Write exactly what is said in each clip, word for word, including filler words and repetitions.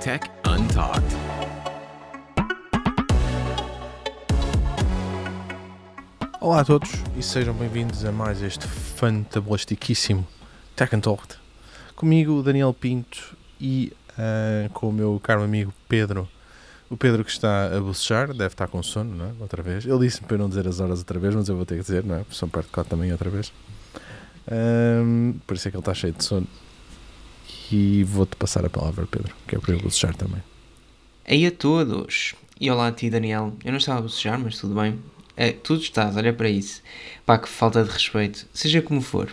Tech Untalked. Olá a todos e sejam bem-vindos a mais este fantabulistiquíssimo Tech Untalked. Comigo, Daniel Pinto, e uh, com o meu caro amigo Pedro. O Pedro que está a bocejar, deve estar com sono, não é? Outra vez. Ele disse-me para eu não dizer as horas outra vez, mas eu vou ter que dizer, não é? São perto de cá também outra vez. Um, por isso é que ele está cheio de sono. E vou-te passar a palavra, Pedro, que é para eu bocejar também. Aí a todos. E olá a ti, Daniel. Eu não estava a bocejar, mas tudo bem. É, tudo estás, olha para isso. Pá, que falta de respeito. Seja como for.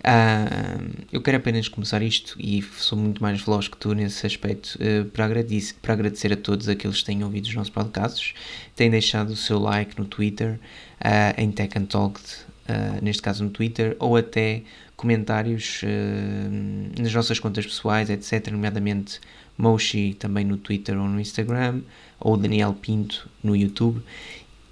Uh, eu quero apenas começar isto, e sou muito mais veloz que tu nesse aspecto, uh, para, agradecer, para agradecer a todos aqueles que têm ouvido os nossos podcasts, têm deixado o seu like no Twitter, uh, em Tech and Talk, uh, neste caso no Twitter, ou até comentários uh, nas nossas contas pessoais, etcétera, nomeadamente Moshi também no Twitter ou no Instagram, ou Daniel Pinto no YouTube,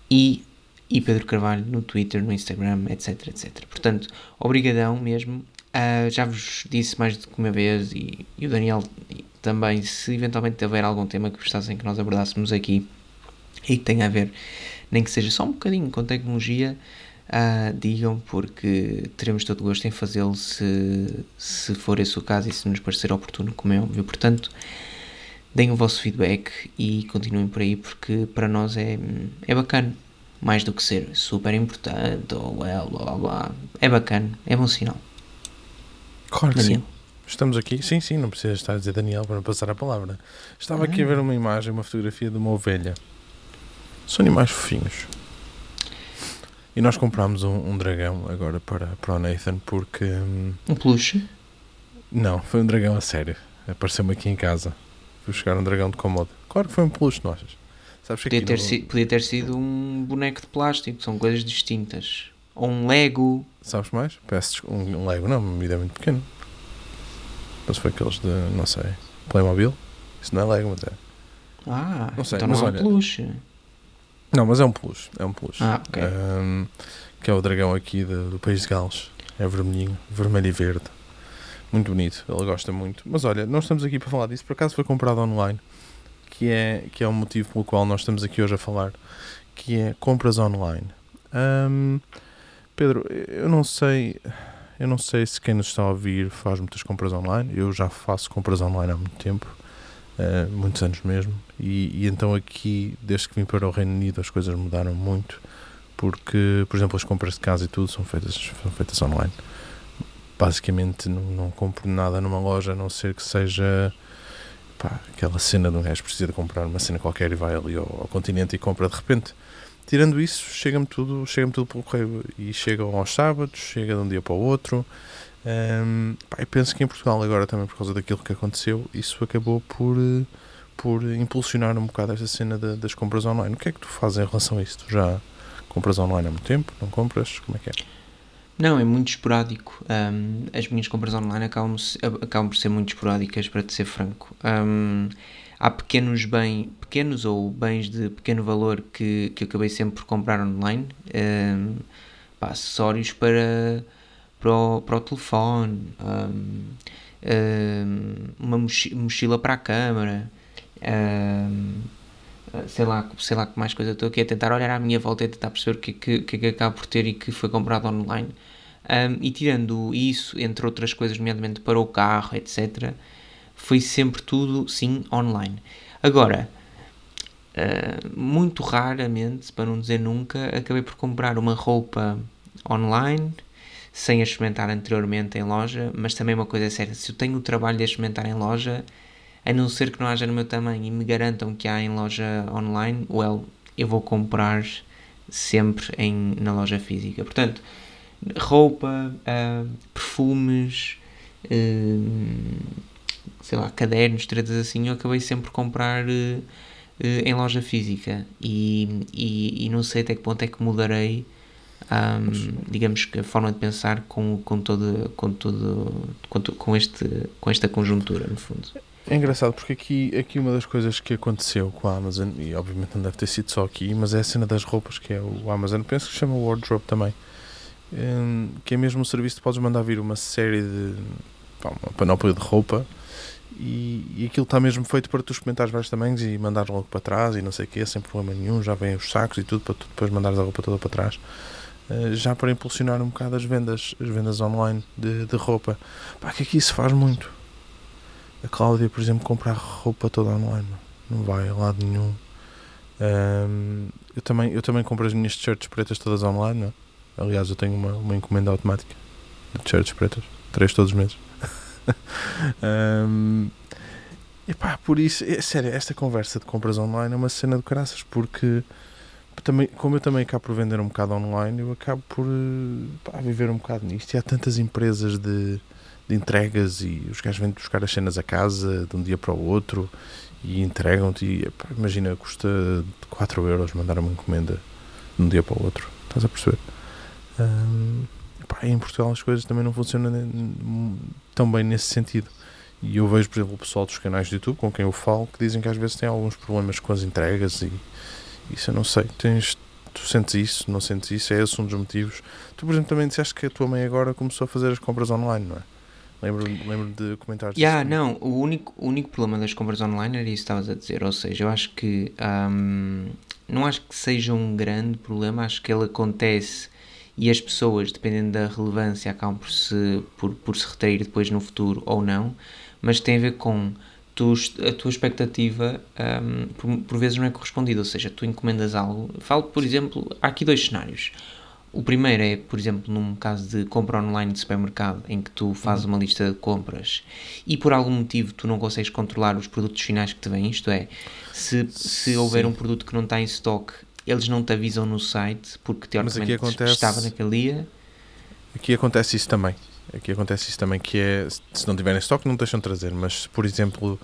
e e Pedro Carvalho no Twitter, no Instagram, etc, etcétera. Portanto, obrigadão mesmo, uh, já vos disse mais do que uma vez, e, e o Daniel e também, se eventualmente houver algum tema que gostassem que nós abordássemos aqui e que tenha a ver, nem que seja só um bocadinho com tecnologia, uh, digam, porque teremos todo o gosto em fazê-lo se, se for esse o caso e se nos parecer oportuno, como é óbvio. Portanto, deem o vosso feedback e continuem por aí, porque para nós é, é bacana. Mais do que ser super importante ou blá blá blá, é bacana, é bom sinal. Claro que sim. Estamos aqui, sim, sim, não precisas estar a dizer Daniel para passar a palavra. Estava ah. aqui a ver uma imagem, uma fotografia de uma ovelha. São animais fofinhos. E nós comprámos um, um dragão agora para, para o Nathan porque... Hum, um peluche? Não, foi um dragão a sério. Apareceu-me aqui em casa. Fui buscar um dragão de comodo. Claro que foi um peluche, não achas? Podia ter, no... si, podia ter sido um boneco de plástico, são coisas distintas. Ou um Lego. Sabes mais? Peço um, um Lego, não, uma medida muito pequena. Mas foi aqueles de, não sei, Playmobil? Isso não é Lego, mas é. Ah, não sei, então não é um olha... peluche. Não, mas é um peluche, é um peluche. Ah, ok. Um, que é o dragão aqui do, do País de Gales. É vermelhinho, vermelho e verde. Muito bonito, ele gosta muito. Mas olha, nós estamos aqui para falar disso, por acaso foi comprado online. Que é, que é o motivo pelo qual nós estamos aqui hoje a falar, que é compras online. Um, Pedro, eu não sei, eu não sei se quem nos está a ouvir faz muitas compras online. Eu já faço compras online há muito tempo, uh, muitos anos mesmo, e, e então aqui, desde que vim para o Reino Unido, as coisas mudaram muito, porque, por exemplo, as compras de casa e tudo são feitas, são feitas online. Basicamente não, não compro nada numa loja, a não ser que seja... Pá, aquela cena de um gajo precisa de comprar uma cena qualquer e vai ali ao, ao continente e compra de repente. Tirando isso, chega-me tudo, chega-me tudo pelo correio, e chega aos sábados, chega de um dia para o outro. Um, pá, eu penso que em Portugal agora também, por causa daquilo que aconteceu, isso acabou por, por impulsionar um bocado esta cena de, das compras online. O que é que tu fazes em relação a isso? Tu já compras online há muito tempo? Não compras? Como é que é? Não, é muito esporádico. Um, as minhas compras online acabam, acabam por ser muito esporádicas, para te ser franco. Um, há pequenos bem, pequenos ou bens de pequeno valor que, que eu acabei sempre por comprar online. Um, pá, acessórios para, para, o, para o telefone, um, um, uma mochila para a câmara, um, sei lá, sei lá que mais coisa. Estou aqui a tentar olhar à minha volta e tentar perceber o que, que, que acabo por ter e que foi comprado online. Um, e tirando isso, entre outras coisas, nomeadamente para o carro, etcétera, foi sempre tudo, sim, online. Agora, uh, muito raramente, para não dizer nunca, acabei por comprar uma roupa online sem a experimentar anteriormente em loja, mas também uma coisa é certa, se eu tenho o trabalho de experimentar em loja, a não ser que não haja no meu tamanho e me garantam que há em loja online, well, eu vou comprar sempre em, na loja física. Portanto, roupa, uh, perfumes, uh, sei lá, cadernos, tretas assim, eu acabei sempre por comprar uh, uh, em loja física. E, e, e não sei até que ponto é que mudarei, um, digamos, que a forma de pensar com, com, todo, com, todo, com, com, este, com esta conjuntura, no fundo. É engraçado porque aqui, aqui uma das coisas que aconteceu com a Amazon, e obviamente não deve ter sido só aqui, mas é a cena das roupas, que é o Amazon, penso que se chama Wardrobe também, que é mesmo um serviço que podes mandar vir uma série de, pá, uma panóplia de roupa, e, e aquilo está mesmo feito para tu experimentares vários tamanhos e mandares logo para trás e não sei o quê, sem problema nenhum, já vêm os sacos e tudo para tu depois mandares a roupa toda para trás, já para impulsionar um bocado as vendas, as vendas online de, de roupa. Pá, que aqui se faz muito. A Cláudia, por exemplo, comprar roupa toda online, não vai a lado nenhum. Um, eu, também, eu também compro as minhas t-shirts pretas todas online, não é? Aliás, eu tenho uma, uma encomenda automática de t-shirts pretas, três todos os meses. um, epá, por isso, é sério, esta conversa de compras online é uma cena de caraças, porque também, como eu também acabo por vender um bocado online, eu acabo por pá, viver um bocado nisto, e há tantas empresas de, de entregas, e os gajos vêm buscar as cenas a casa de um dia para o outro e entregam-te, e, pá, imagina, custa quatro euros mandar uma encomenda de um dia para o outro, estás a perceber? Hum, pá, em Portugal as coisas também não funcionam tão bem nesse sentido, e eu vejo, por exemplo, o pessoal dos canais de YouTube com quem eu falo, que dizem que às vezes têm alguns problemas com as entregas, e isso eu não sei, tens, tu sentes isso, não sentes isso, é esse um dos motivos. Tu, por exemplo, também disseste que a tua mãe agora começou a fazer as compras online, não é? Lembro-me lembro de comentários. Yeah, assim. Não, o único, o único problema das compras online era isso que estavas a dizer, ou seja, eu acho que um, não acho que seja um grande problema, acho que ele acontece e as pessoas, dependendo da relevância, acabam por se, por, por se retrair depois no futuro ou não, mas tem a ver com tu, a tua expectativa, um, por, por vezes não é correspondida, ou seja, tu encomendas algo, falo, por exemplo, há aqui dois cenários. O primeiro é, por exemplo, num caso de compra online de supermercado, em que tu fazes uma lista de compras e por algum motivo tu não consegues controlar os produtos finais que te vêm, isto é, se, se houver um produto que não está em stock, eles não te avisam no site, porque teoricamente acontece, estava naquele dia. Aqui acontece isso também, aqui acontece isso também, que é, se não tiverem stock não te deixam trazer, mas, por exemplo,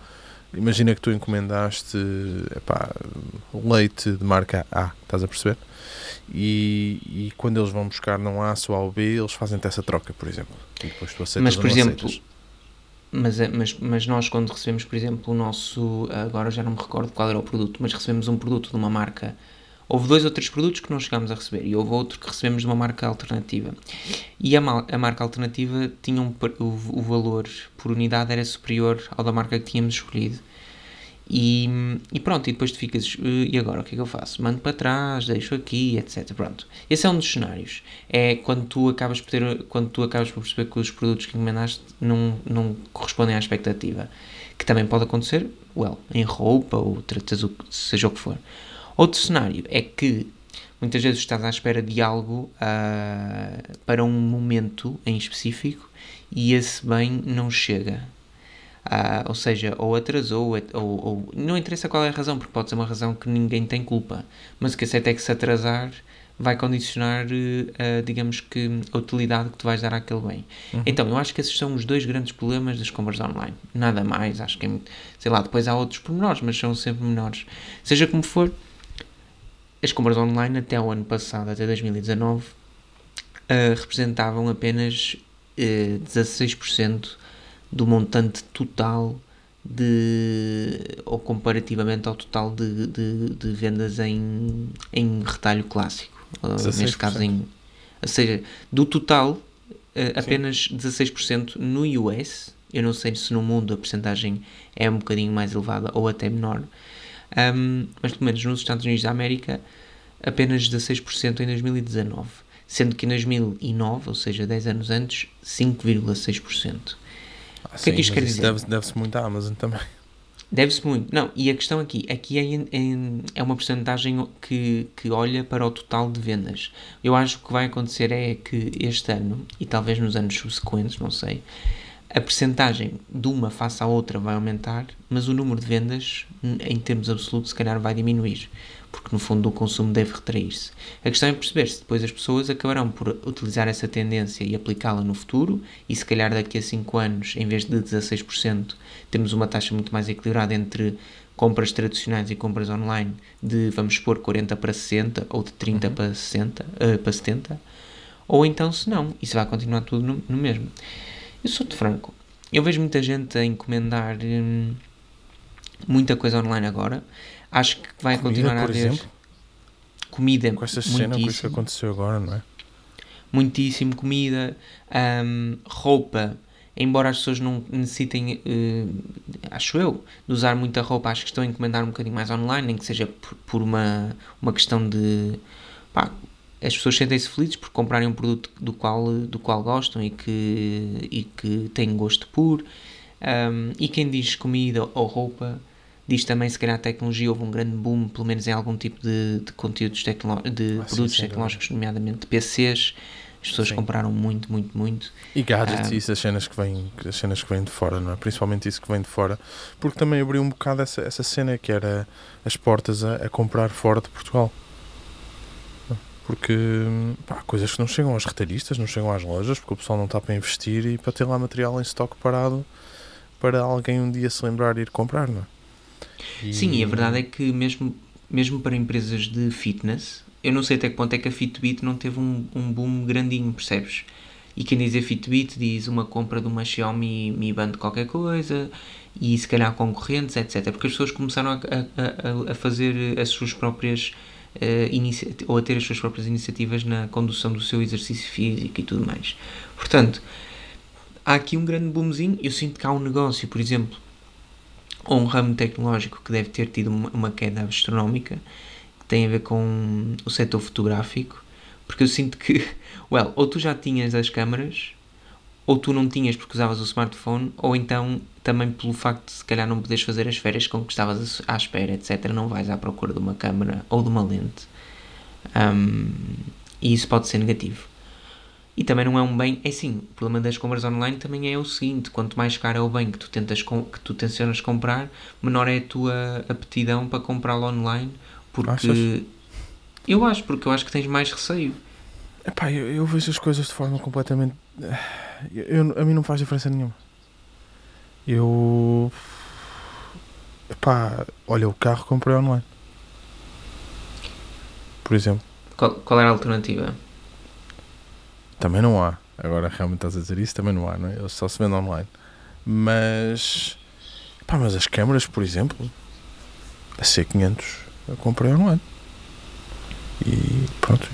imagina que tu encomendaste, epá, leite de marca A, estás a perceber? E, e quando eles vão buscar não A, só A ou B, eles fazem-te essa troca, por exemplo. E depois tu aceitas, mas, por ou não exemplo, aceitas. Mas, mas, mas nós quando recebemos, por exemplo, o nosso... Agora já não me recordo qual era o produto, mas recebemos um produto de uma marca... Houve dois ou três produtos que não chegámos a receber e houve outro que recebemos de uma marca alternativa. E a, mal, a marca alternativa tinha um, o, o valor por unidade era superior ao da marca que tínhamos escolhido. E, e pronto, e depois tu ficas, e agora o que é que eu faço? Mando para trás, deixo aqui, etcétera. Pronto. Esse é um dos cenários. É quando tu acabas por, ter, quando tu acabas por perceber que os produtos que encomendaste não, não correspondem à expectativa. Que também pode acontecer, well, em roupa ou seja o que for. Outro cenário é que muitas vezes estás à espera de algo uh, para um momento em específico e esse bem não chega. Uh, ou seja, ou atrasou, ou, ou não interessa qual é a razão, porque pode ser uma razão que ninguém tem culpa, mas o que é certo é que se atrasar vai condicionar, uh, digamos que, a utilidade que tu vais dar àquele bem. Uhum. Então, eu acho que esses são os dois grandes problemas das compras online. Nada mais, acho que é muito... Sei lá, depois há outros pormenores, mas são sempre menores. Seja como for, as compras online até o ano passado, até dois mil e dezanove, uh, representavam apenas uh, dezasseis por cento do montante total de, ou comparativamente ao total de, de, de vendas em, em retalho clássico. Uh, neste caso, em, ou seja, do total, uh, apenas dezasseis por cento no U S. Eu não sei se no mundo a percentagem é um bocadinho mais elevada ou até menor. Um, mas pelo menos nos Estados Unidos da América apenas dezasseis por cento em dois mil e dezanove, sendo que em dois mil e nove, ou seja, dez anos antes, cinco vírgula seis por cento. Ah, o que sim, é que isto quer dizer? Deve, deve-se muito à Amazon também. Deve-se muito, não, e a questão aqui, aqui é, é, é uma porcentagem que, que olha para o total de vendas. Eu acho que o que vai acontecer é que este ano, e talvez nos anos subsequentes, não sei, a percentagem de uma face à outra vai aumentar, mas o número de vendas, em termos absolutos, se calhar vai diminuir, porque no fundo o consumo deve retrair-se. A questão é perceber se depois as pessoas acabarão por utilizar essa tendência e aplicá-la no futuro, e se calhar daqui a cinco anos, em vez de dezasseis por cento, temos uma taxa muito mais equilibrada entre compras tradicionais e compras online, de, vamos supor, quarenta para sessenta, ou de trinta uhum. para, sessenta, uh, para setenta, ou então se não, isso vai continuar tudo no, no mesmo. Eu sou-te franco, eu vejo muita gente a encomendar hum, muita coisa online agora, acho que vai comida, continuar a haver comida, com esta cena, com isso que aconteceu agora, não é? muitíssimo, comida, um, roupa, embora as pessoas não necessitem, uh, acho eu, de usar muita roupa, acho que estão a encomendar um bocadinho mais online, nem que seja por, por uma, uma questão de, pá, as pessoas sentem-se felizes por comprarem um produto do qual, do qual gostam e que, e que têm gosto puro, um, e quem diz comida ou roupa, diz também, se calhar, a tecnologia, houve um grande boom, pelo menos em algum tipo de, de conteúdos tecno- de ah, produtos sim, tecnológicos, nomeadamente de P Cs, as pessoas sim. compraram muito, muito, muito. E gadgets, ah, e isso, as cenas, que vêm, as cenas que vêm de fora, não é? Principalmente isso que vem de fora, porque também abriu um bocado essa, essa cena que era as portas a, a comprar fora de Portugal. Porque, pá, coisas que não chegam aos retalhistas, não chegam às lojas, porque o pessoal não está para investir e para ter lá material em estoque parado para alguém um dia se lembrar de ir comprar, não é? E... Sim, e a verdade é que mesmo, mesmo para empresas de fitness, eu não sei até que ponto é que a Fitbit não teve um, um boom grandinho, percebes? E quem diz a Fitbit diz uma compra de uma Xiaomi Mi Band qualquer coisa, e se calhar concorrentes, etcétera. Porque as pessoas começaram a, a, a fazer as suas próprias, uh, inicia- ou a ter as suas próprias iniciativas na condução do seu exercício físico e tudo mais. Portanto, há aqui um grande boomzinho. Eu sinto que há um negócio, por exemplo, ou um ramo tecnológico que deve ter tido uma queda astronómica, que tem a ver com o setor fotográfico, porque eu sinto que, well, ou tu já tinhas as câmaras, ou tu não tinhas porque usavas o smartphone, ou então também pelo facto de se calhar não poderes fazer as férias com que estavas à espera, etcétera, não vais à procura de uma câmara ou de uma lente, um, e isso pode ser negativo. E também não é um bem, é sim, o problema das compras online também é o seguinte, quanto mais caro é o bem que tu, tentas, que tu tencionas comprar, menor é a tua aptidão para comprá-lo online, porque... Achas? Eu acho, porque eu acho que tens mais receio. Epá, eu, eu vejo as coisas de forma completamente... Eu, a mim não faz diferença nenhuma. Eu... Epá, olha, o carro comprei online. Por exemplo. Qual, qual era a alternativa? Também não há, agora realmente estás a dizer isso, também não há, não é? Eles só se vendem online. Mas, pá, mas as câmaras, por exemplo, a C quinhentos eu comprei online. E pronto.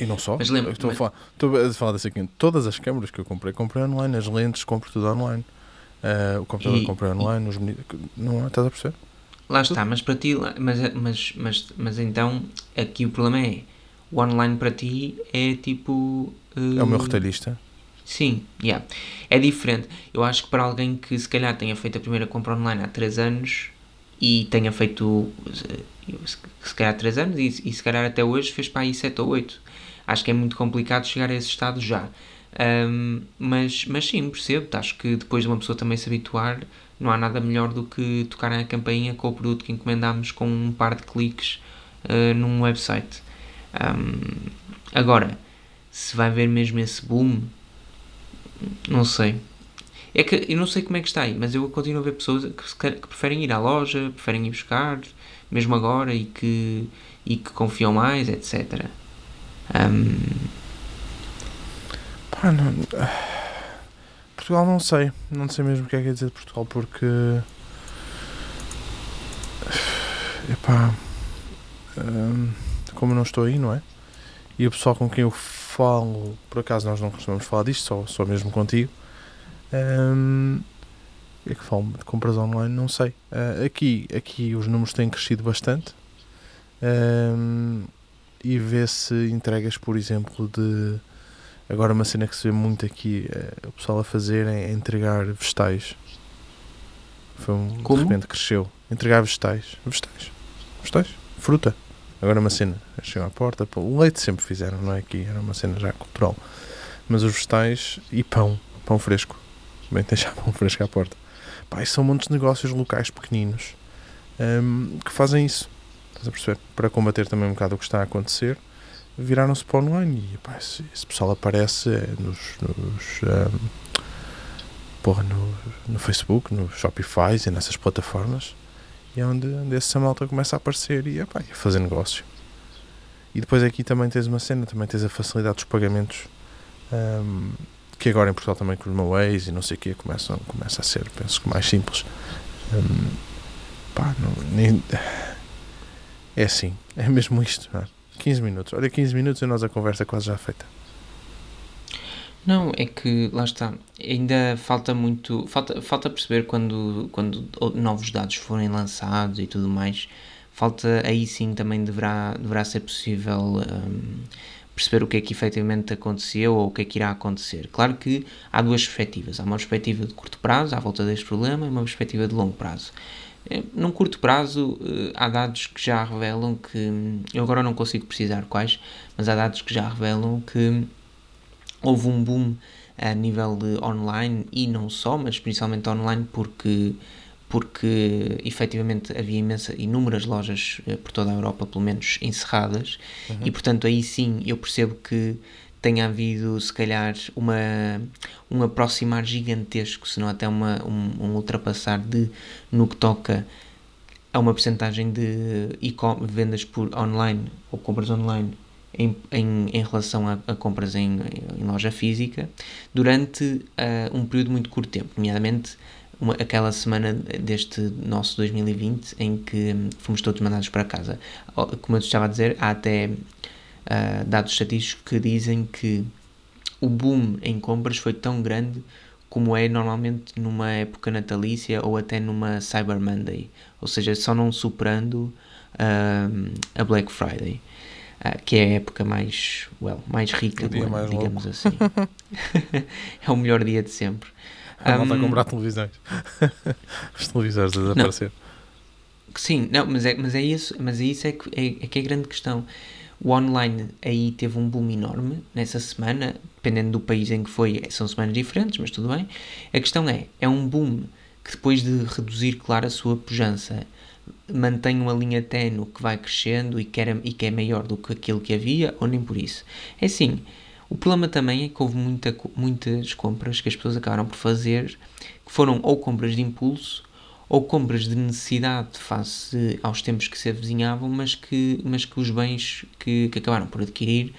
E não só, mas lembra, estou, mas... a falar, estou a falar da C quinhentos, todas as câmaras que eu comprei, comprei online, as lentes, compro tudo online, uh, o computador e, comprei online, e... os meninos, não estás a perceber? Lá tudo. Está, mas para ti, mas, mas, mas, mas então, aqui o problema é... O online para ti é tipo... Uh... É o meu retalhista. Sim, yeah. É diferente. Eu acho que para alguém que se calhar tenha feito a primeira compra online há três anos e tenha feito, se calhar, três anos e, e se calhar até hoje fez para aí sete ou oito. Acho que é muito complicado chegar a esse estado já. Um, mas, mas sim, percebo. Acho que depois de uma pessoa também se habituar, não há nada melhor do que tocar na campainha com o produto que encomendámos com um par de cliques uh, num website. Um, agora, se vai haver mesmo esse boom, não sei. É que eu não sei como é que está aí, mas eu continuo a ver pessoas que, que preferem ir à loja, preferem ir buscar, mesmo agora, e que, e que confiam mais, etcétera. Um... Pá, não... Portugal não sei. Não sei mesmo o que é que é dizer de Portugal, porque... Epá... Um... como não estou aí, não é? E o pessoal com quem eu falo, por acaso nós não costumamos falar disto, só, só mesmo contigo, um, é que falo de compras online, não sei. Uh, aqui, aqui os números têm crescido bastante, um, e vê-se entregas, por exemplo, de... Agora uma cena que se vê muito aqui, uh, o pessoal a fazer é entregar vegetais. Foi um, de repente cresceu. Entregar vegetais. Vegetais. Vegetais. Fruta. Agora uma cena, chegam à porta, pô, o leite sempre fizeram, não é aqui, era uma cena já cultural, mas os vegetais e pão, pão fresco, bem deixar pão fresco à porta. Pá, e são montes de negócios locais pequeninos, um, que fazem isso, estás a perceber? Para combater também um bocado o que está a acontecer, viraram-se para online e pá, esse, esse pessoal aparece nos, nos um, porra, no, no Facebook, no Shopify e nessas plataformas. E é onde, onde essa malta começa a aparecer e epá, a fazer negócio. E depois aqui também tens uma cena, também tens a facilidade dos pagamentos, um, que agora em Portugal também com os Maways e não sei o quê, começam, começa a ser, penso que mais simples. Um, pá, não, nem, é assim, é mesmo isto, não é? quinze minutos. Olha, quinze minutos e nós a conversa quase já feita. Não, é que, lá está, ainda falta muito, falta, falta perceber quando, quando novos dados forem lançados e tudo mais, falta, aí sim também deverá, deverá ser possível um, perceber o que é que efetivamente aconteceu ou o que é que irá acontecer. Claro que há duas perspectivas, há uma perspectiva de curto prazo à volta deste problema e uma perspectiva de longo prazo. Num curto prazo há dados que já revelam que, eu agora não consigo precisar quais, mas há dados que já revelam que houve um boom a nível de online e não só, mas principalmente online porque, porque efetivamente havia imensa, inúmeras lojas por toda a Europa, pelo menos, encerradas. Uhum. E, portanto, aí sim eu percebo que tenha havido, se calhar, uma, um aproximar gigantesco, se não até uma, um, um ultrapassar de, no que toca a uma percentagem de e-com, vendas por online ou compras online, Em, em, em relação a, a compras em, em loja física, durante uh, um período muito curto de tempo, nomeadamente uma, aquela semana deste nosso dois mil e vinte em que fomos todos mandados para casa. Como eu te estava a dizer, há até uh, dados estatísticos que dizem que o boom em compras foi tão grande como é normalmente numa época natalícia ou até numa Cyber Monday, ou seja, só não superando uh, a Black Friday. Ah, que é a época mais, well, mais rica do ano, digamos assim. É o melhor dia de sempre. Ah, não está a comprar televisões. Os televisores desapareceram. Sim, não, mas, é, mas é isso, mas é isso é que é, é que é a grande questão. O online aí teve um boom enorme nessa semana, dependendo do país em que foi, são semanas diferentes, mas tudo bem. A questão é, é um boom que depois de reduzir, claro, a sua pujança, mantém uma linha ténue que vai crescendo e que, era, e que é maior do que aquilo que havia, ou nem por isso. É assim, o problema também é que houve muita, muitas compras que as pessoas acabaram por fazer, que foram ou compras de impulso, ou compras de necessidade face aos tempos que se avizinhavam, mas que, mas que os bens que, que acabaram por adquirir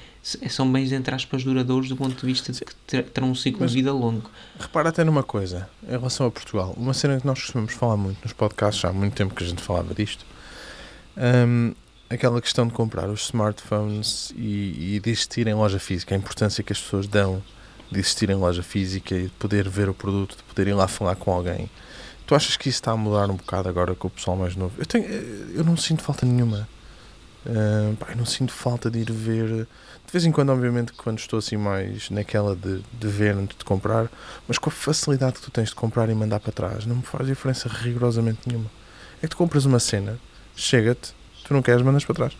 são bens, entre aspas, duradouros do ponto de vista de que terão um ciclo mas, de vida longo. Repara até numa coisa, em relação a Portugal, uma cena que nós costumamos falar muito nos podcasts, já há muito tempo que a gente falava disto, um, aquela questão de comprar os smartphones e, e de existir em loja física, a importância que as pessoas dão de existir em loja física e de poder ver o produto, de poder ir lá falar com alguém. Tu achas que isso está a mudar um bocado agora com o pessoal mais novo? Eu, tenho, eu não sinto falta nenhuma. Uh, pá, eu não sinto falta de ir ver. De vez em quando, obviamente, quando estou assim mais naquela de, de ver antes de comprar, mas com a facilidade que tu tens de comprar e mandar para trás, não me faz diferença rigorosamente nenhuma. É que tu compras uma cena, chega-te, tu não queres, mandas para trás.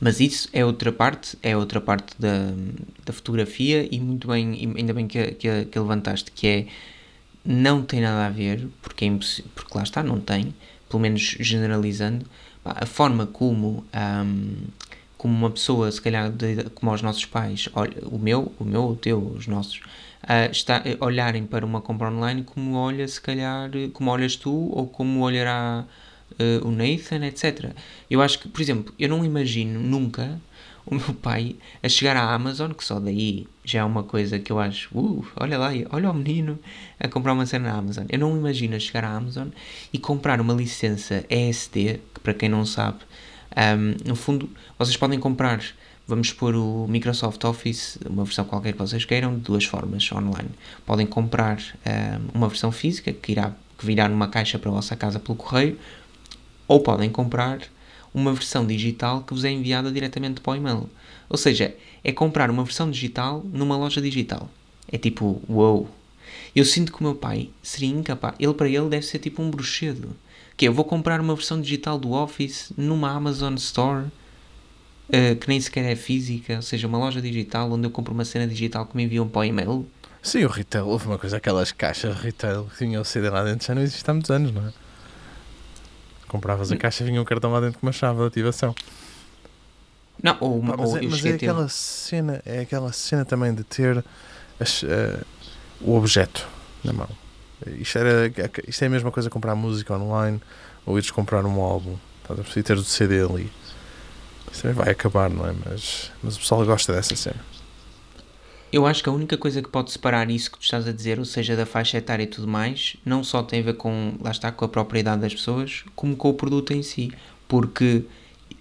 Mas isso é outra parte, é outra parte da, da fotografia e muito bem, e ainda bem que, que, que levantaste, que é. Não tem nada a ver, porque, é imposs... porque lá está, não tem, pelo menos generalizando, a forma como, um, como uma pessoa, se calhar de, como os nossos pais, o meu, o meu, o teu, os nossos, uh, está, olharem para uma compra online como olha, se calhar, como olhas tu ou como olhará uh, o Nathan, etcétera. Eu acho que, por exemplo, eu não imagino nunca o meu pai a chegar à Amazon, que só daí já é uma coisa que eu acho, uh, olha lá, olha o menino a comprar uma cena na Amazon. Eu não imagino a chegar à Amazon e comprar uma licença E S D, que para quem não sabe, um, no fundo, vocês podem comprar, vamos pôr o Microsoft Office, uma versão qualquer que vocês queiram, de duas formas, online. Podem comprar um, uma versão física, que, irá, que virá numa caixa para a vossa casa pelo correio, ou podem comprar uma versão digital que vos é enviada diretamente para o e-mail. Ou seja, é comprar uma versão digital numa loja digital. É tipo, uou. Eu sinto que o meu pai seria incapaz. Ele, para ele, deve ser tipo um bruxedo. Que eu vou comprar uma versão digital do Office numa Amazon Store uh, que nem sequer é física. Ou seja, uma loja digital onde eu compro uma cena digital que me enviam para o e-mail. Sim, o retail. Houve uma coisa, aquelas caixas retail que tinham o C D lá dentro já não existe há muitos anos, não é? Compravas a caixa e vinha um cartão lá dentro com uma chave de ativação. Não, ou uma, mas ou é, mas é aquela cena, é aquela cena também de ter as, uh, o objeto na mão. Isto, era, isto é a mesma coisa comprar música online ou ires comprar um álbum. Estás a precisar ter o C D ali. Isso também vai acabar, não é? Mas, mas o pessoal gosta dessa cena. Eu acho que a única coisa que pode separar isso que tu estás a dizer, ou seja, da faixa etária e tudo mais, não só tem a ver com, lá está, com a propriedade das pessoas, como com o produto em si. Porque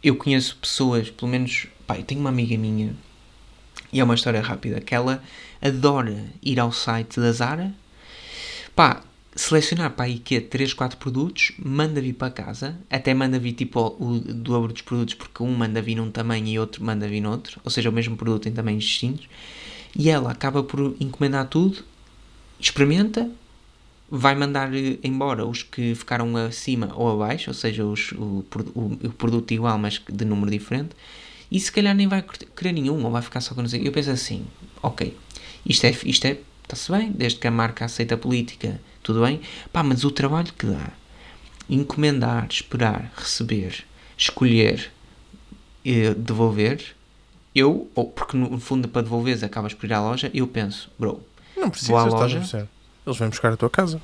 eu conheço pessoas, pelo menos, pá, eu tenho uma amiga minha, e é uma história rápida, que ela adora ir ao site da Zara, pá, selecionar para a IKEA três, quatro produtos, manda vir para casa, até manda vir tipo o dobro dos produtos, porque um manda vir num tamanho e outro manda vir noutro, ou seja, o mesmo produto em tamanhos distintos, e ela acaba por encomendar tudo, experimenta, vai mandar embora os que ficaram acima ou abaixo, ou seja, os, o, o, o produto igual, mas de número diferente, e se calhar nem vai querer nenhum, ou vai ficar só com não sei. Eu penso assim, ok, isto é, isto é, está-se bem, desde que a marca aceita a política, tudo bem, pá, mas o trabalho que dá, encomendar, esperar, receber, escolher, eh, devolver, eu, ou porque no fundo para devolveres acabas por ir à loja, eu penso, bro, não precisa, vou à loja, eles vêm buscar a tua casa.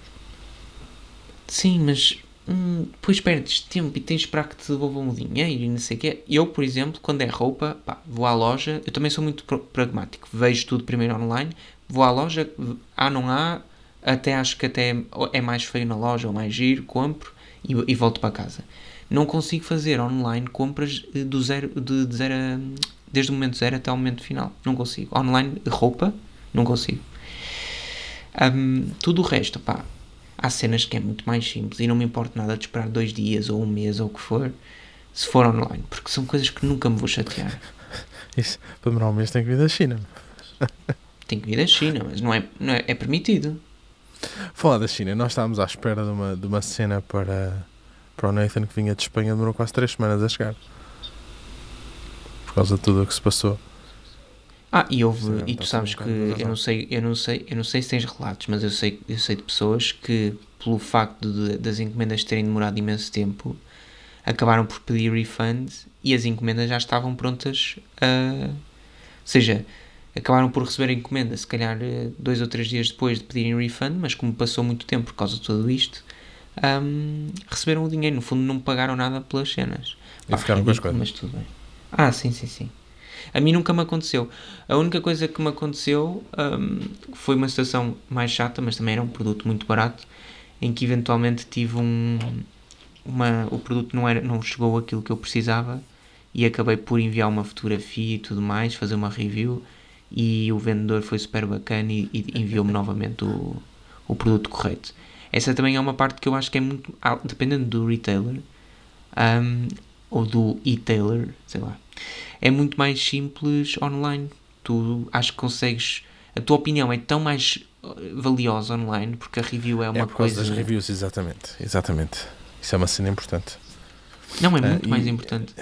Sim, mas hum, depois perdes tempo e tens de esperar que te devolvam o dinheiro e não sei o quê. Eu, por exemplo, quando é roupa, pá, vou à loja, eu também sou muito pragmático, vejo tudo primeiro online, vou à loja, há, não há, até acho que até é mais feio na loja ou mais giro, compro e, e volto para casa. Não consigo fazer online compras do zero, de, de zero a, desde o momento zero até o momento final. Não consigo. Online, roupa, não consigo. Um, tudo o resto, pá, há cenas que é muito mais simples e não me importa nada de esperar dois dias ou um mês ou o que for, se for online, porque são coisas que nunca me vou chatear. Isso, para demorar um mês tem que vir da China. Tem que vir da China, mas não é, não é, é permitido. Falar da China, nós estávamos à espera de uma, de uma cena para, para o Nathan que vinha de Espanha, demorou quase três semanas a chegar, por causa de tudo o que se passou. Ah, e houve, sim, e tu sabes que eu não sei, eu não sei, eu não sei se tens relatos, mas eu sei, eu sei de pessoas que, pelo facto de, das encomendas terem demorado imenso tempo, acabaram por pedir refund e as encomendas já estavam prontas a... Ou seja, acabaram por receber a encomenda, se calhar dois ou três dias depois de pedirem refund, mas como passou muito tempo por causa de tudo isto, um, receberam o dinheiro, no fundo não pagaram nada pelas cenas. E pá, ficaram com as coisas. Mas tudo bem. Ah, sim, sim, sim. A mim nunca me aconteceu. A única coisa que me aconteceu um, foi uma situação mais chata, mas também era um produto muito barato, em que eventualmente tive um... Uma, o produto não, era, não chegou àquilo que eu precisava e acabei por enviar uma fotografia e tudo mais, fazer uma review, e o vendedor foi super bacana e, e enviou-me novamente o, o produto correto. Essa também é uma parte que eu acho que é muito... Dependendo do retailer, um, ou do e-tailer, sei lá, é muito mais simples online. Tu acho que consegues... A tua opinião é tão mais valiosa online, porque a review é uma é por causa coisa... das reviews, exatamente, exatamente. Isso é uma cena importante. Não, é muito uh, mais e, importante.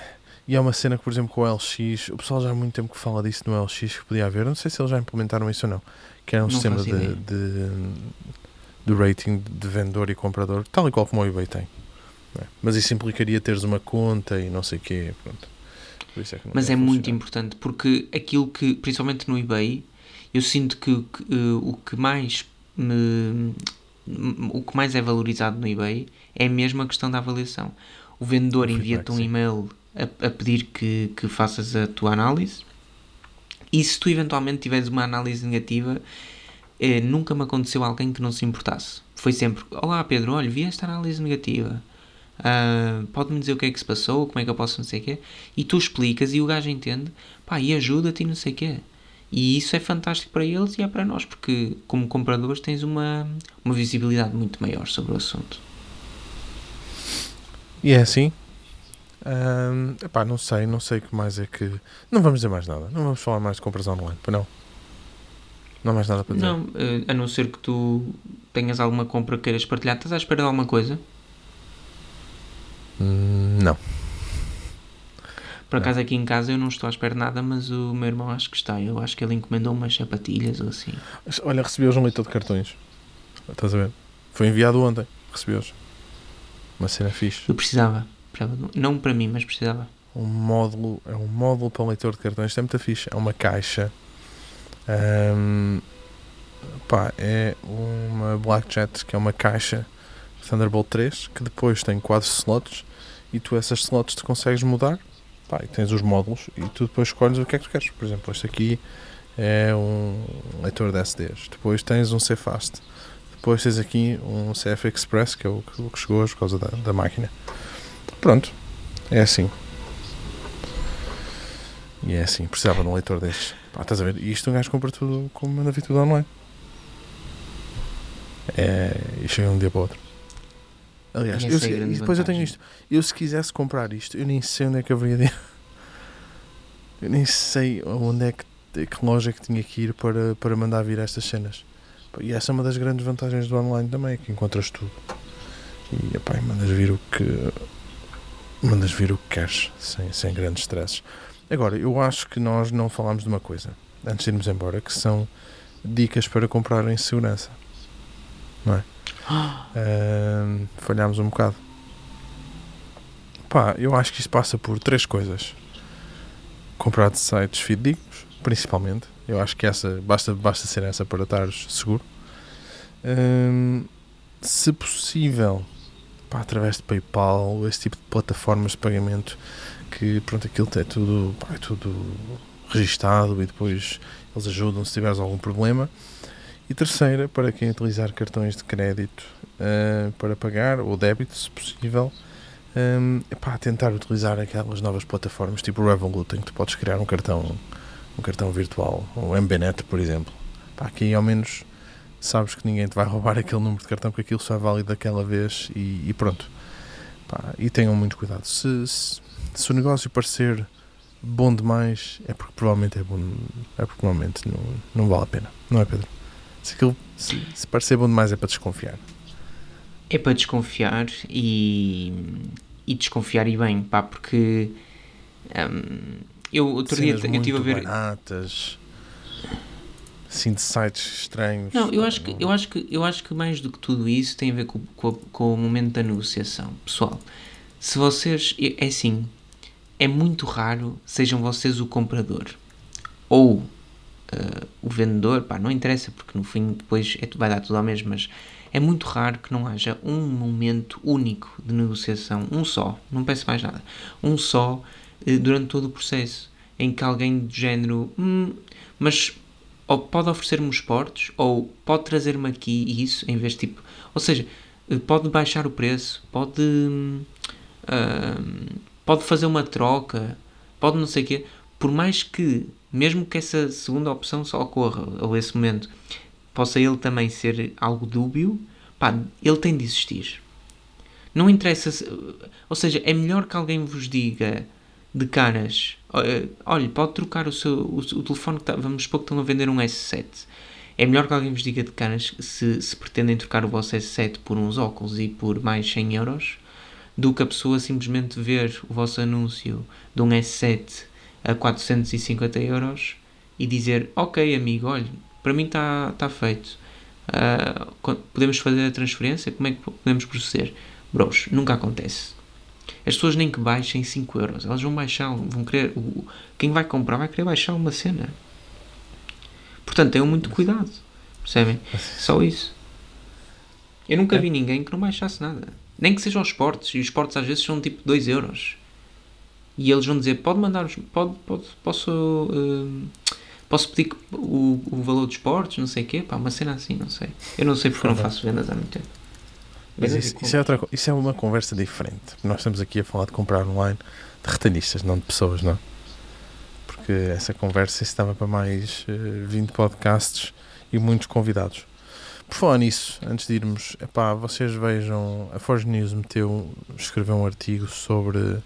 E é uma cena que, por exemplo, com o L X... O pessoal já há muito tempo que fala disso no L X, que podia haver. Não sei se eles já implementaram isso ou não. Que era um não sistema de, de, de rating de vendedor e comprador, tal e qual como o eBay tem. É? Mas isso implicaria teres uma conta e não sei o quê, pronto. É mas é muito importante, porque aquilo que, principalmente no eBay, eu sinto que, que uh, o que mais me, o que mais é valorizado no eBay é mesmo a questão da avaliação. O vendedor envia-te um e-mail a, a pedir que, que faças a tua análise, e se tu eventualmente tiveres uma análise negativa, eh, nunca me aconteceu alguém que não se importasse. Foi sempre, olá Pedro, olha, vi esta análise negativa. Uh, pode-me dizer o que é que se passou, como é que eu posso não sei o quê, e tu explicas e o gajo entende, pá, e ajuda-te e não sei o quê, e isso é fantástico para eles e é para nós, porque como compradores tens uma, uma visibilidade muito maior sobre o assunto. E é assim, um, epá, não sei não sei o que mais é que, não vamos dizer mais nada, não vamos falar mais de compras online, não não há mais nada para dizer, não, a não ser que tu tenhas alguma compra que queiras partilhar. Estás à espera de alguma coisa? Não. Por acaso não. Aqui em casa eu não estou à espera de nada, mas o meu irmão acho que está. Eu acho que ele encomendou umas sapatilhas ou assim. Olha, recebeu hoje um leitor de cartões. Estás a ver? Foi enviado ontem. Recebeu hoje. Uma cena fixe. Eu precisava. Não para mim, mas precisava. Um módulo, é um módulo para um leitor de cartões. Isto é muito fixe. É uma caixa. Um, pá, é uma Blackjack, que é uma caixa Thunderbolt três, que depois tem quatro slots, e tu essas slots te consegues mudar, pá, e tens os módulos e tu depois escolhes o que é que tu queres. Por exemplo, este aqui é um leitor de S Ds, depois tens um C Fast, depois tens aqui um C F Express, que é o que chegou hoje por causa da, da máquina. Pronto, é assim. E é assim, precisava de um leitor destes. Pá, estás a ver? E isto um gajo compra tudo, como manda vir tudo online. É, e chega um dia para o outro. Aliás, eu, e depois vantagem. Eu tenho isto. Eu, se quisesse comprar isto, eu nem sei onde é que haveria de... Eu nem sei onde é que, que loja que tinha que ir para, para mandar vir estas cenas. E essa é uma das grandes vantagens do online também, é que encontras tudo. E epá, mandas vir o que mandas vir o que queres, sem, sem grandes stresses. Agora, eu acho que nós não falámos de uma coisa, antes de irmos embora, que são dicas para comprar em segurança. Não é? Uh, falhámos um bocado. Pá, eu acho que isso passa por três coisas. Comprar de sites fidedignos, principalmente. Eu acho que essa, basta, basta ser essa para estar seguro. Um, se possível, pá, através de PayPal, esse tipo de plataformas de pagamento, que pronto, aquilo é tudo, pá, é tudo registado e depois eles ajudam se tiveres algum problema. E terceira, para quem utilizar cartões de crédito uh, para pagar, ou débito, se possível, um, epá, tentar utilizar aquelas novas plataformas, tipo o Revolut, em que tu podes criar um cartão, um cartão virtual, ou MBNet, por exemplo. Pá, aqui ao menos sabes que ninguém te vai roubar aquele número de cartão, porque aquilo só é válido daquela vez e, e pronto. Pá, e tenham muito cuidado. Se, se, se o negócio parecer bom demais, é porque provavelmente é bom, é porque provavelmente não, não vale a pena, não é, Pedro? Se, aquilo, se, se parecer bom demais, é para desconfiar. É para desconfiar e, e desconfiar e bem, pá, porque um, eu outro dia eu estive a ver baratas, assim, de sites estranhos. Não, eu acho que, eu acho que, eu acho que mais do que tudo isso tem a ver com, com, a, com o momento da negociação, pessoal. Se vocês, é assim, é muito raro sejam vocês o comprador ou Uh, o vendedor, pá, não interessa, porque no fim depois é, vai dar tudo ao mesmo, mas é muito raro que não haja um momento único de negociação, um só, não peço mais nada, um só uh, durante todo o processo, em que alguém do género, hum, mas ou pode oferecer-me os portos, ou pode trazer-me aqui e isso, em vez de tipo, ou seja, pode baixar o preço, pode, uh, pode fazer uma troca, pode não sei o quê, por mais que, mesmo que essa segunda opção só ocorra, ou esse momento, possa ele também ser algo dúbio, pá, ele tem de existir. Não interessa, se, ou seja, é melhor que alguém vos diga de caras, olha, pode trocar o seu o, o telefone, que tá, vamos supor que estão a vender um S sete. É melhor que alguém vos diga de caras se, se pretendem trocar o vosso S sete por uns óculos e por mais cem euros, do que a pessoa simplesmente ver o vosso anúncio de um S sete a quatrocentos e cinquenta euros e dizer, ok amigo, olha, para mim está tá feito, uh, podemos fazer a transferência, como é que podemos proceder? Bros, nunca acontece. As pessoas nem que baixem cinco euros, elas vão baixar, vão querer, o, quem vai comprar vai querer baixar uma cena, portanto tenham muito cuidado, percebem? Só isso. Eu nunca é. vi ninguém que não baixasse nada, nem que sejam os portos, e os portos às vezes são tipo dois euros. E eles vão dizer, pode mandar, pode, pode, posso, uh, posso pedir o, o valor dos portos, não sei o quê, pá, uma cena assim, não sei. Eu não sei porque não faço vendas há muito tempo. Mas isso, isso, é outra, isso é uma conversa diferente. Nós estamos aqui a falar de comprar online de retalhistas, não de pessoas, não? Porque essa conversa estava para mais uh, vinte podcasts e muitos convidados. Por falar nisso, antes de irmos, epá, vocês vejam, a Forge News meteu, escreveu um artigo sobre...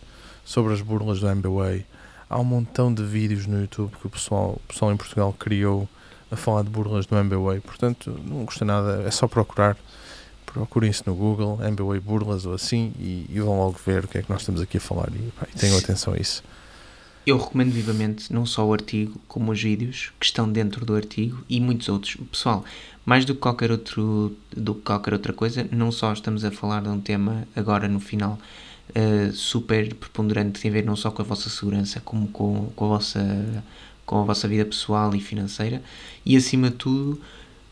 sobre as burlas do M B Way. Há um montão de vídeos no YouTube que o pessoal, o pessoal em Portugal criou a falar de burlas do M B Way, portanto não custa nada, é só procurar, procurem-se no Google, M B Way burlas ou assim, e, e vão logo ver o que é que nós estamos aqui a falar, e, pá, e tenham atenção a isso. Eu recomendo vivamente não só o artigo, como os vídeos que estão dentro do artigo e muitos outros. Pessoal, mais do que qualquer, outro, do que qualquer outra coisa, não só estamos a falar de um tema agora no final, Uh, super preponderante, tem a ver não só com a vossa segurança, como com, com, a vossa, com a vossa vida pessoal e financeira, e acima de tudo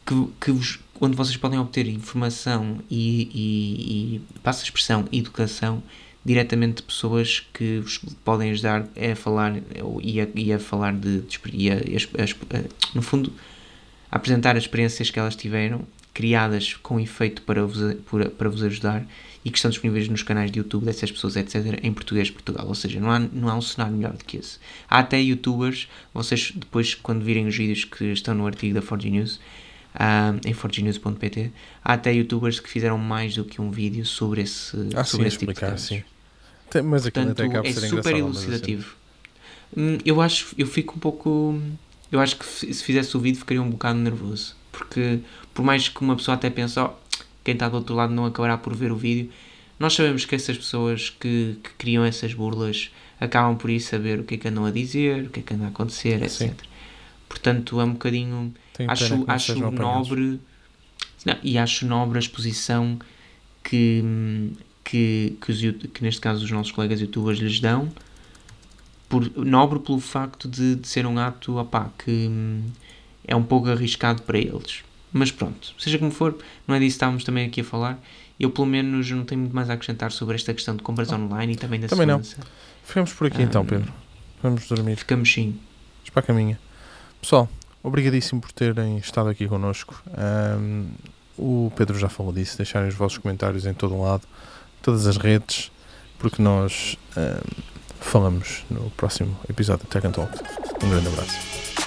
que, que vos, onde vocês podem obter informação e, e, e passa a expressão, educação diretamente de pessoas que vos podem ajudar a falar e a, e a falar de, de e a, a, a, no fundo a apresentar as experiências que elas tiveram criadas com efeito para vos, para vos ajudar e que estão disponíveis nos canais de YouTube dessas pessoas, etcétera, em português de Portugal. Ou seja, não há, não há um cenário melhor do que esse. Há até youtubers, vocês depois, quando virem os vídeos que estão no artigo da Forge News, Uh, em four g news ponto p t, há até youtubers que fizeram mais do que um vídio sobre esse, ah, sobre sim, esse tipo explicar, de sim. Tem, mas portanto, até acaba é ser super elucidativo. Assim. Eu acho, eu fico um pouco... Eu acho que se fizesse o vídeo ficaria um bocado nervoso, porque por mais que uma pessoa até pense, oh, quem está do outro lado não acabará por ver o vídeo, nós sabemos que essas pessoas que, que criam essas burlas acabam por ir saber o que é que andam a dizer, o que é que andam a acontecer, sim, etcétera. Portanto, é um bocadinho... Tem acho acho nobre... Não, e acho nobre a exposição que, que, que, os, que, neste caso, os nossos colegas youtubers lhes dão. Por, nobre pelo facto de, de ser um ato, opá, que é um pouco arriscado para eles. Mas pronto, seja como for, não é disso que estávamos também aqui a falar. Eu, pelo menos, não tenho muito mais a acrescentar sobre esta questão de compras oh. online e também da também segurança. Também não. Ficamos por aqui ah, então, Pedro. Vamos dormir. Ficamos sim. Vamos para a caminha. Pessoal, obrigadíssimo por terem estado aqui connosco. Um, o Pedro já falou disso, deixarem os vossos comentários em todo o lado, todas as redes, porque nós um, falamos no próximo episódio do Tech and Talk. Um grande abraço.